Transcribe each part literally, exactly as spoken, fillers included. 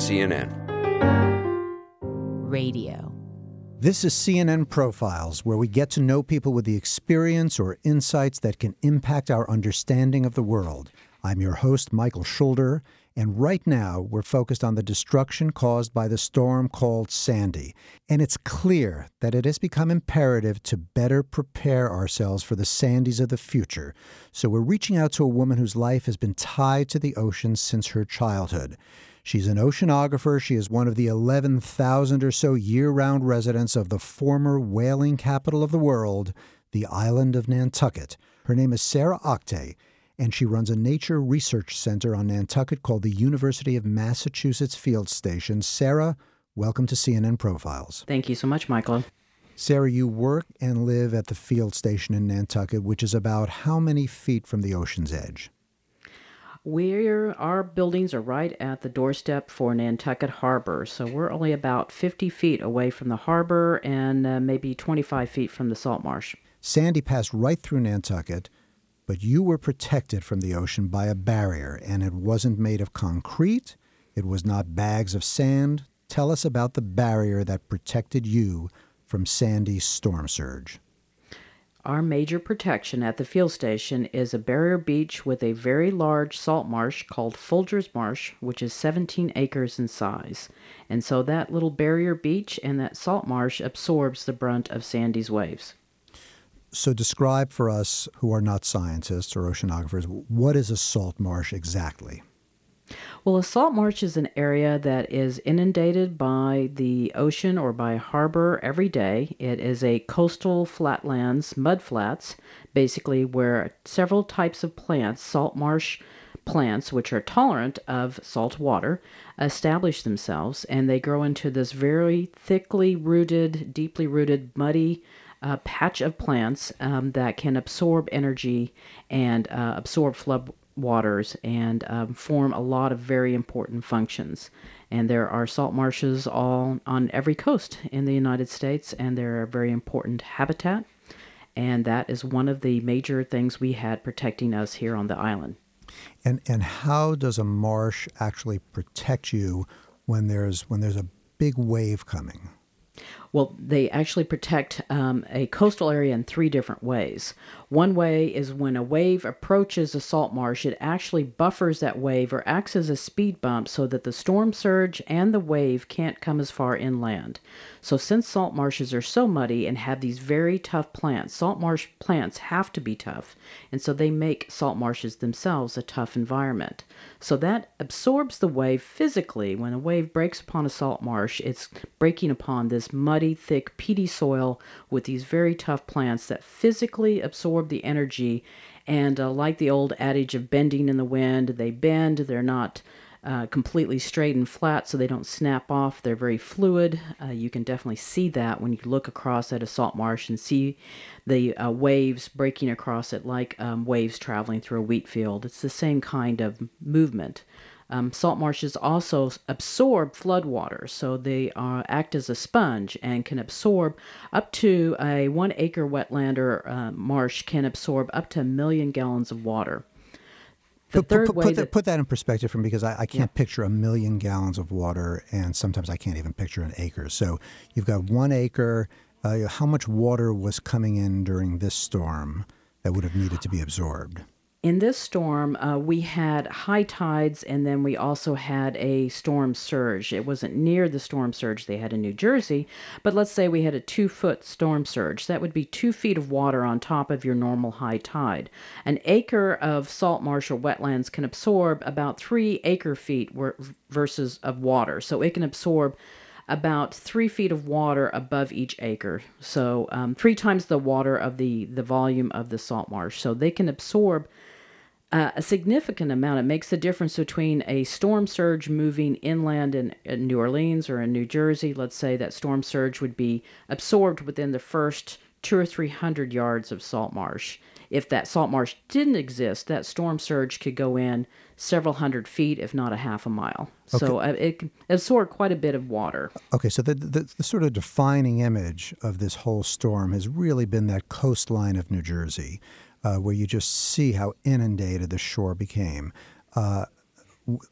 C N N Radio. This is C N N Profiles, where we get to know people with the experience or insights that can impact our understanding of the world. I'm your host, Michael Schulder, and right now we're focused on the destruction caused by the storm called Sandy. And it's clear that it has become imperative to better prepare ourselves for the Sandys of the future. So we're reaching out to a woman whose life has been tied to the ocean since her childhood. She's an oceanographer. She is one of the eleven thousand or so year-round residents of the former whaling capital of the world, the island of Nantucket. Her name is Sarah Octay, and she runs a nature research center on Nantucket called the University of Massachusetts Field Station. Sarah, welcome to C N N Profiles. Thank you so much, Michael. Sarah, you work and live at the field station in Nantucket, which is about how many feet from the ocean's edge? We're, our buildings are right at the doorstep for Nantucket Harbor, so we're only about fifty feet away from the harbor and uh, maybe twenty-five feet from the salt marsh. Sandy passed right through Nantucket, but you were protected from the ocean by a barrier, and it wasn't made of concrete. It was not bags of sand. Tell us about the barrier that protected you from Sandy's storm surge. Our major protection at the field station is a barrier beach with a very large salt marsh called Folger's Marsh, which is seventeen acres in size. And so that little barrier beach and that salt marsh absorbs the brunt of Sandy's waves. So describe for us who are not scientists or oceanographers, what is a salt marsh exactly? Well, a salt marsh is an area that is inundated by the ocean or by harbor every day. It is a coastal flatlands, mudflats, basically where several types of plants, salt marsh plants, which are tolerant of salt water, establish themselves, and they grow into this very thickly rooted, deeply rooted, muddy uh, patch of plants um, that can absorb energy and uh, absorb flood waters and um, form a lot of very important functions. And there are salt marshes all on every coast in the United States, and they're a very important habitat. And that is one of the major things we had protecting us here on the island. And and how does a marsh actually protect you when there's when there's a big wave coming? Well, they actually protect um, a coastal area in three different ways. One way is when a wave approaches a salt marsh, it actually buffers that wave or acts as a speed bump so that the storm surge and the wave can't come as far inland. So since salt marshes are so muddy and have these very tough plants, salt marsh plants have to be tough, and so they make salt marshes themselves a tough environment. So that absorbs the wave physically. When a wave breaks upon a salt marsh, it's breaking upon this muddy, thick, peaty soil with these very tough plants that physically absorb the energy. And uh, like the old adage of bending in the wind, they bend, they're not Uh, completely straight and flat, so they don't snap off. They're very fluid. Uh, you can definitely see that when you look across at a salt marsh and see the uh, waves breaking across it like um, waves traveling through a wheat field. It's the same kind of movement. Um, salt marshes also absorb floodwater, so they uh, act as a sponge and can absorb up to a one-acre wetland or uh, marsh can absorb up to a million gallons of water. But put, put, put, that, put that in perspective for me, because I, I can't yeah. picture a million gallons of water, and sometimes I can't even picture an acre. So you've got one acre. Uh, how much water was coming in during this storm that would have needed to be absorbed? In this storm, uh, we had high tides, and then we also had a storm surge. It wasn't near the storm surge they had in New Jersey, but let's say we had a two-foot storm surge. That would be two feet of water on top of your normal high tide. An acre of salt marsh or wetlands can absorb about three acre feet versus of water, so it can absorb about three feet of water above each acre. So um, three times the water of the, the volume of the salt marsh. So they can absorb uh, a significant amount. It makes the difference between a storm surge moving inland in, in New Orleans or in New Jersey. Let's say that storm surge would be absorbed within the first two or three hundred yards of salt marsh. If that salt marsh didn't exist, that storm surge could go in several hundred feet, if not a half a mile. Okay. So it absorbed quite a bit of water. Okay, so the, the, the sort of defining image of this whole storm has really been that coastline of New Jersey, uh, where you just see how inundated the shore became. Uh,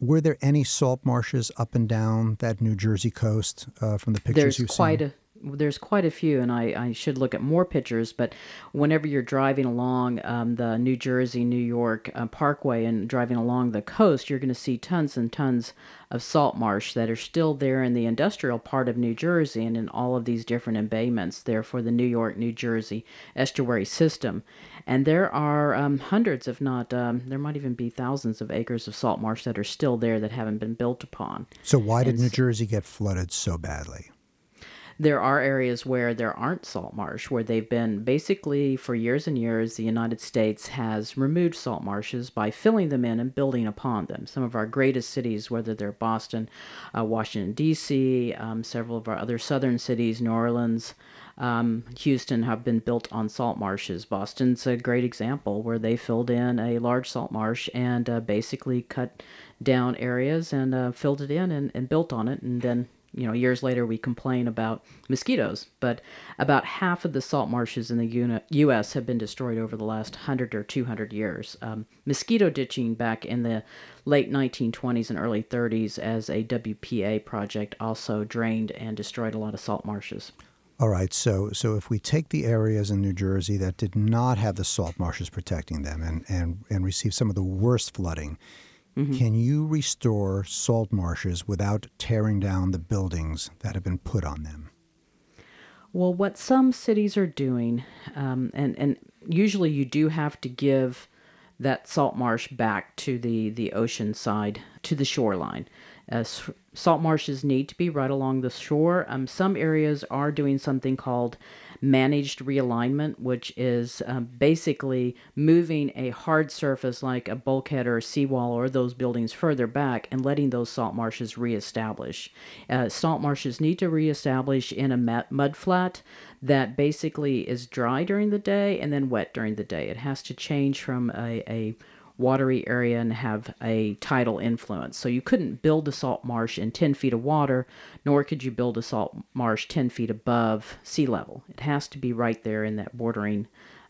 were there any salt marshes up and down that New Jersey coast uh, from the pictures there's you've quite seen? A, there's quite a few, and I, I should look at more pictures, but whenever you're driving along um, the New Jersey, New York uh, Parkway and driving along the coast, you're going to see tons and tons of salt marsh that are still there in the industrial part of New Jersey and in all of these different embayments there for the New York, New Jersey estuary system. And there are um, hundreds, if not, um, there might even be thousands of acres of salt marsh that are still there that haven't been built upon. So why did and New Jersey get flooded so badly? There are areas where there aren't salt marsh, where they've been basically for years and years, the United States has removed salt marshes by filling them in and building upon them. Some of our greatest cities, whether they're Boston, uh, Washington, D C, um, several of our other southern cities, New Orleans, um, Houston, have been built on salt marshes. Boston's a great example where they filled in a large salt marsh and uh, basically cut down areas and uh, filled it in and, and built on it, and then you know, years later, we complain about mosquitoes, but about half of the salt marshes in the U S have been destroyed over the last one hundred or two hundred years. Um, mosquito ditching back in the late nineteen twenties and early thirties as a W P A project also drained and destroyed a lot of salt marshes. All right, so so if we take the areas in New Jersey that did not have the salt marshes protecting them and, and, and receive some of the worst flooding, mm-hmm. Can you restore salt marshes without tearing down the buildings that have been put on them? Well, what some cities are doing, um, and, and usually you do have to give that salt marsh back to the, the ocean side, to the shoreline. Uh, salt marshes need to be right along the shore. Um, some areas are doing something called managed realignment, which is um, basically moving a hard surface like a bulkhead or a seawall or those buildings further back and letting those salt marshes reestablish. Uh, salt marshes need to reestablish in a mud flat that basically is dry during the day and then wet during the day. It has to change from a, a watery area and have a tidal influence. So you couldn't build a salt marsh in ten feet of water, nor could you build a salt marsh ten feet above sea level. It has to be right there in that bordering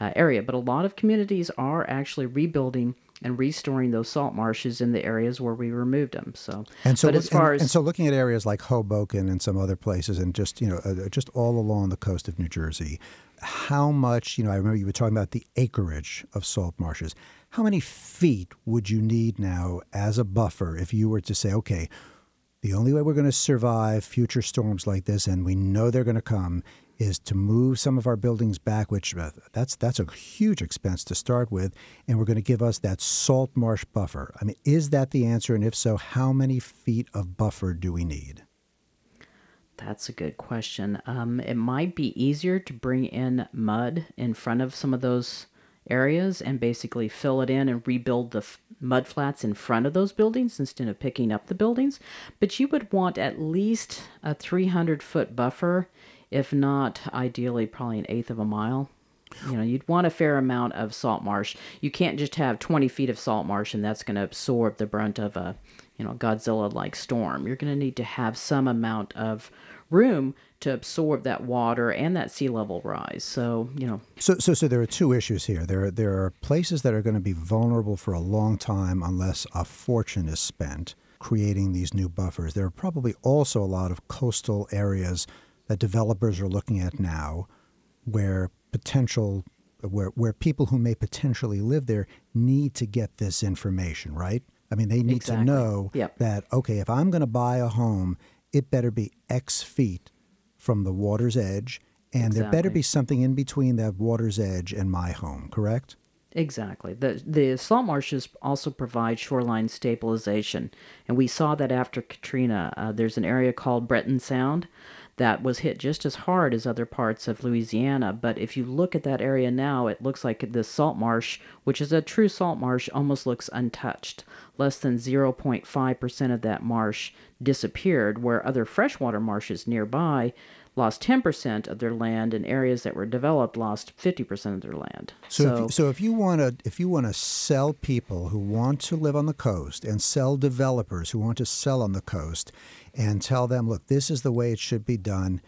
uh, area. But a lot of communities are actually rebuilding and restoring those salt marshes in the areas where we removed them. So, and so, but as far and, as, and so looking at areas like Hoboken and some other places and just, you know, uh, just all along the coast of New Jersey, how much, you know, I remember you were talking about the acreage of salt marshes. How many feet would you need now as a buffer if you were to say, okay, the only way we're going to survive future storms like this, and we know they're going to come, is to move some of our buildings back, which uh, that's that's a huge expense to start with, and we're going to give us that salt marsh buffer. I mean, is that the answer? And if so, how many feet of buffer do we need? That's a good question. Um, it might be easier to bring in mud in front of some of those areas and basically fill it in and rebuild the f- mud flats in front of those buildings instead of picking up the buildings. But you would want at least a three hundred foot buffer, if not ideally probably an eighth of a mile. You know, you'd want a fair amount of salt marsh. You can't just have twenty feet of salt marsh and that's going to absorb the brunt of a, you know, Godzilla-like storm. You're going to need to have some amount of room to absorb that water and that sea level rise. So, you know. So so, so there are two issues here. There, there are places that are going to be vulnerable for a long time unless a fortune is spent creating these new buffers. There are probably also a lot of coastal areas that developers are looking at now where potential, where, where people who may potentially live there need to get this information, right? I mean, they need exactly. to know yep. that, okay, if I'm going to buy a home, it better be X feet from the water's edge, and exactly. there better be something in between that water's edge and my home, correct? Exactly. The the salt marshes also provide shoreline stabilization, and we saw that after Katrina. Uh, there's an area called Breton Sound that was hit just as hard as other parts of Louisiana. But if you look at that area now, it looks like this salt marsh, which is a true salt marsh, almost looks untouched. Less than zero point five percent of that marsh disappeared, where other freshwater marshes nearby lost ten percent of their land, and areas that were developed lost fifty percent of their land. So, so if you, so if you want to if you want to sell people who want to live on the coast and sell developers who want to sell on the coast and tell them, look, this is the way it should be done,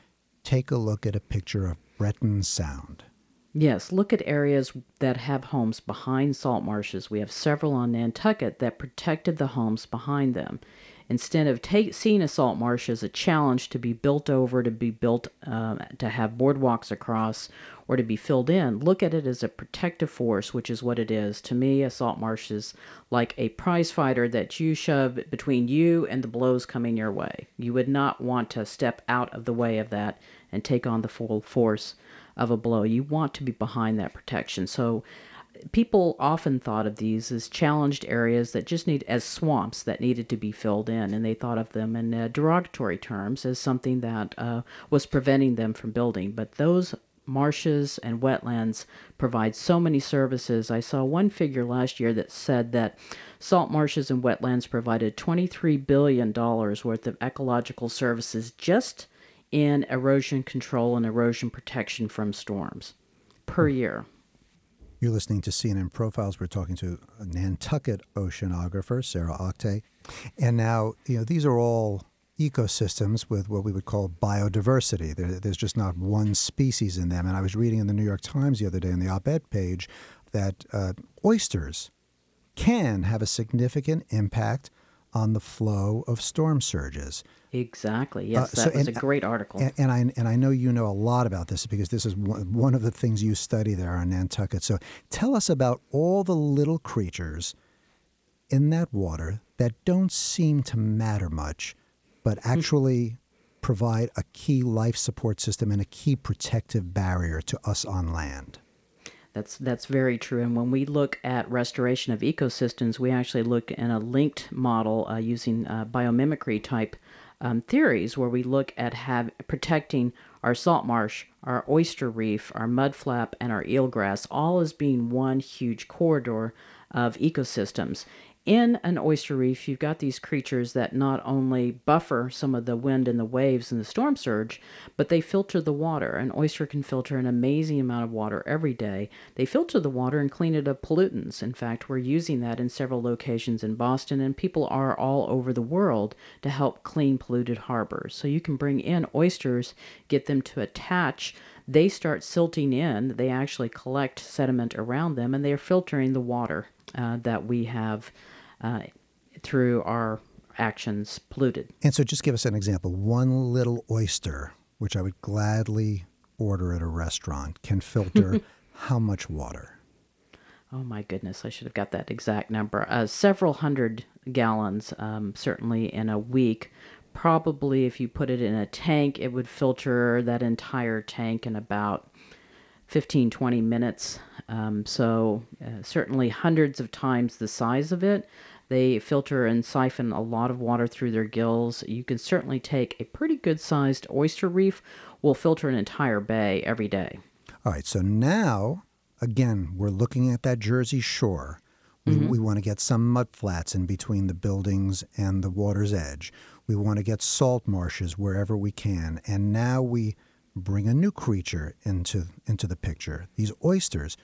take a look at a picture of Breton Sound. Yes, look at areas that have homes behind salt marshes. We have several on Nantucket that protected the homes behind them. Instead of take, seeing a salt marsh as a challenge to be built over, to be built, uh, to have boardwalks across, or to be filled in, look at it as a protective force, which is what it is. To me, a salt marsh is like a prize fighter that you shove between you and the blows coming your way. You would not want to step out of the way of that and take on the full force of a blow. You want to be behind that protection. So people often thought of these as challenged areas that just need, as swamps that needed to be filled in, and they thought of them in uh, derogatory terms as something that uh, was preventing them from building. But those marshes and wetlands provide so many services. I saw one figure last year that said that salt marshes and wetlands provided twenty-three billion dollars worth of ecological services just in erosion control and erosion protection from storms per year. You're listening to C N N Profiles. We're talking to Nantucket oceanographer Sarah Octay. And now, you know, these are all ecosystems with what we would call biodiversity. There, there's just not one species in them. And I was reading in the New York Times the other day in the op-ed page that uh, oysters can have a significant impact on the flow of storm surges. Exactly. Yes, uh, so, that was and, a great article. And, and I and I know you know a lot about this because this is one, one of the things you study there on Nantucket. So tell us about all the little creatures in that water that don't seem to matter much, but actually mm-hmm. provide a key life support system and a key protective barrier to us on land. That's that's very true. And when we look at restoration of ecosystems, we actually look in a linked model uh, using uh, biomimicry type um, theories, where we look at have, protecting our salt marsh, our oyster reef, our mudflap, and our eelgrass, all as being one huge corridor of ecosystems. In an oyster reef, you've got these creatures that not only buffer some of the wind and the waves and the storm surge, but they filter the water. An oyster can filter an amazing amount of water every day. They filter the water and clean it of pollutants. In fact, we're using that in several locations in Boston, and people are all over the world to help clean polluted harbors. So you can bring in oysters, get them to attach. They start silting in. They actually collect sediment around them, and they're filtering the water uh, that we have Uh, through our actions polluted. And so just give us an example. One little oyster, which I would gladly order at a restaurant, can filter how much water? Oh my goodness, I should have got that exact number. Uh, several hundred gallons, um, certainly in a week. Probably if you put it in a tank, it would filter that entire tank in about fifteen, twenty minutes. Um, so uh, certainly hundreds of times the size of it. They filter and siphon a lot of water through their gills. You can certainly take a pretty good sized oyster reef, will filter an entire bay every day. All right. So now, again, we're looking at that Jersey shore. We, mm-hmm. we want to get some mudflats in between the buildings and the water's edge. We want to get salt marshes wherever we can. And now we bring a new creature into into the picture. These oysters,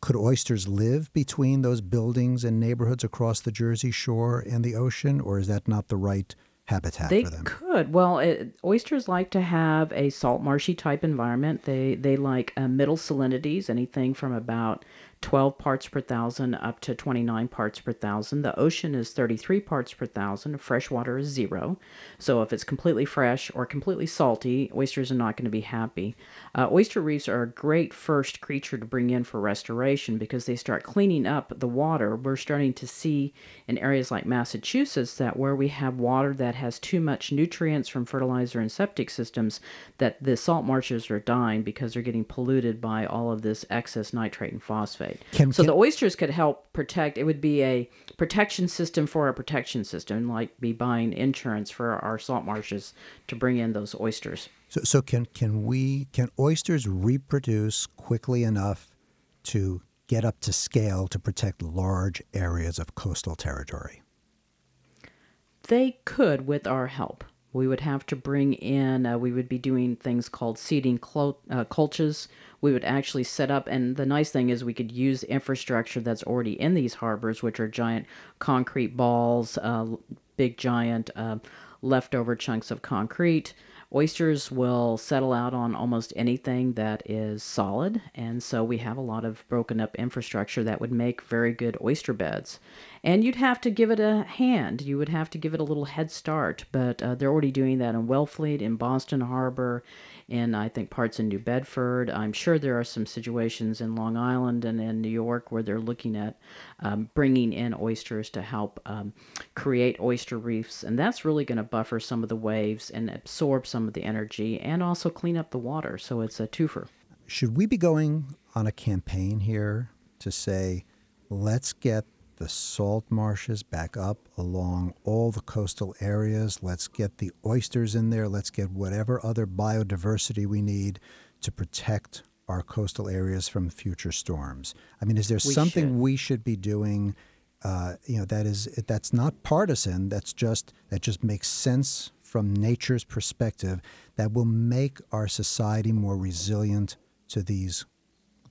could oysters live between those buildings and neighborhoods across the Jersey shore and the ocean, or is that not the right habitat they for them? They could. Well, it, oysters like to have a salt marshy type environment. They they like uh, middle salinities, anything from about twelve parts per thousand up to twenty-nine parts per thousand. The ocean is thirty-three parts per thousand. Fresh water is zero. So if it's completely fresh or completely salty, oysters are not going to be happy. Uh, oyster reefs are a great first creature to bring in for restoration because they start cleaning up the water. We're starting to see in areas like Massachusetts that where we have water that has too much nutrients from fertilizer and septic systems, that the salt marshes are dying because they're getting polluted by all of this excess nitrate and phosphate. Can, so can, the oysters could help protect. It would be a protection system for a protection system, like be buying insurance for our salt marshes to bring in those oysters. So, so can can we can oysters reproduce quickly enough to get up to scale to protect large areas of coastal territory? They could, with our help. We would have to bring in, uh, we would be doing things called seeding clo- uh, cultures. We would actually set up, and the nice thing is we could use infrastructure that's already in these harbors, which are giant concrete balls, uh, big giant uh, leftover chunks of concrete. Oysters will settle out on almost anything that is solid, and so we have a lot of broken up infrastructure that would make very good oyster beds. And you'd have to give it a hand. You would have to give it a little head start, but uh, they're already doing that in Wellfleet, in Boston Harbor, in I think parts in New Bedford. I'm sure there are some situations in Long Island and in New York where they're looking at um, bringing in oysters to help um, create oyster reefs, and that's really going to buffer some of the waves and absorb some of the energy and also clean up the water, so it's a twofer. Should we be going on a campaign here to say, let's get the salt marshes back up along all the coastal areas, let's get the oysters in there, let's get whatever other biodiversity we need to protect our coastal areas from future storms? I mean, is there we something should. we should be doing, uh, you know, that is, that's not partisan, that's just, that just makes sense from nature's perspective, that will make our society more resilient to these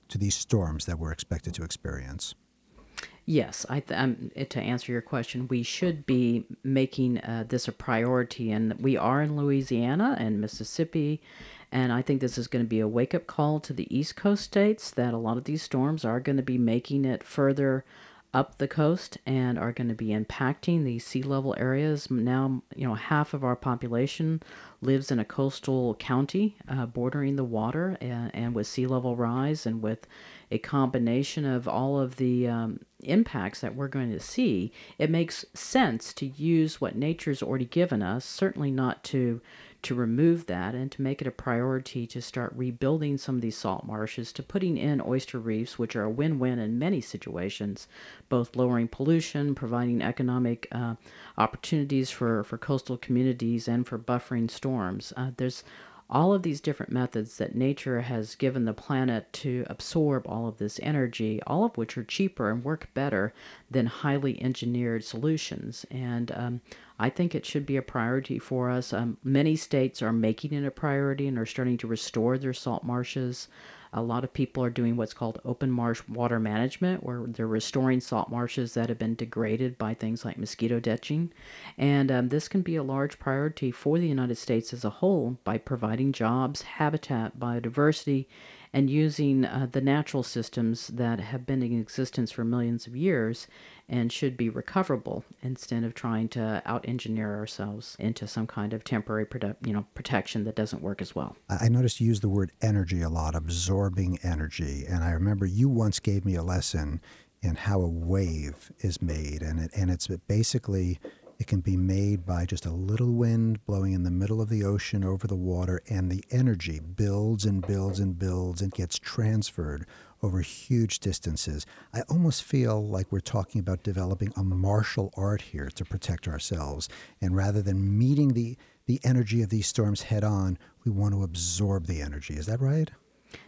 to these storms that we're expected to experience? Yes, I th- um, to answer your question, we should be making uh, this a priority, and we are in Louisiana and Mississippi, and I think this is going to be a wake-up call to the East Coast states that a lot of these storms are going to be making it further up the coast and are going to be impacting the sea level areas. Now, you know, half of our population lives in a coastal county uh, bordering the water, and, and with sea level rise and with a combination of all of the um, impacts that we're going to see, it makes sense to use what nature's already given us, certainly not to to remove that, and to make it a priority to start rebuilding some of these salt marshes, to putting in oyster reefs, which are a win-win in many situations, both lowering pollution, providing economic uh, opportunities for, for coastal communities, and for buffering storms. Uh, there's all of these different methods that nature has given the planet to absorb all of this energy, all of which are cheaper and work better than highly engineered solutions. And um, I think it should be a priority for us. Um, many states are making it a priority and are starting to restore their salt marshes. A lot of people are doing what's called open marsh water management, where they're restoring salt marshes that have been degraded by things like mosquito ditching. And um, this can be a large priority for the United States as a whole by providing jobs, habitat, biodiversity, and using uh, the natural systems that have been in existence for millions of years and should be recoverable, instead of trying to out-engineer ourselves into some kind of temporary produ- you know, protection that doesn't work as well. I noticed you use the word energy a lot, absorbing energy, and I remember you once gave me a lesson in how a wave is made, and it and it's basically, it can be made by just a little wind blowing in the middle of the ocean over the water, and the energy builds and builds and builds and gets transferred over huge distances. I almost feel like we're talking about developing a martial art here to protect ourselves. And rather than meeting the, the energy of these storms head on, we want to absorb the energy. Is that right?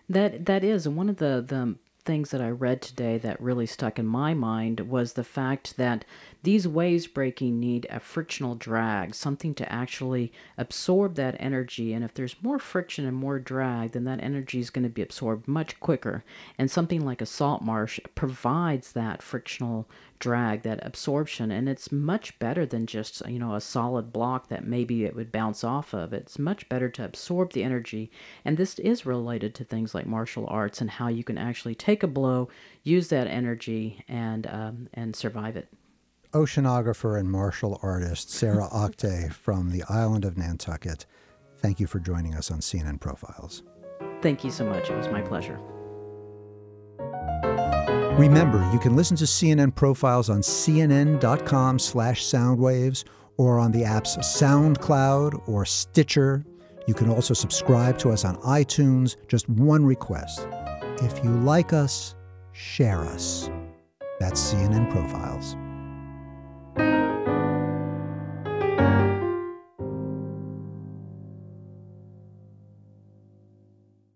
That That is. And one of the... the things that I read today that really stuck in my mind was the fact that these waves breaking need a frictional drag, something to actually absorb that energy. And if there's more friction and more drag, then that energy is going to be absorbed much quicker. And something like a salt marsh provides that frictional drag, that absorption, and it's much better than just, you know, a solid block that maybe it would bounce off of. It's much better to absorb the energy, and this is related to things like martial arts and how you can actually take a blow, use that energy, and um, and survive it. Oceanographer and martial artist Sarah Octay from the island of Nantucket, thank you for joining us on C N N Profiles. Thank you so much. It was my pleasure. Remember, you can listen to C N N Profiles on cnn.com slash soundwaves or on the apps SoundCloud or Stitcher. You can also subscribe to us on iTunes. Just one request. If you like us, share us. That's C N N Profiles.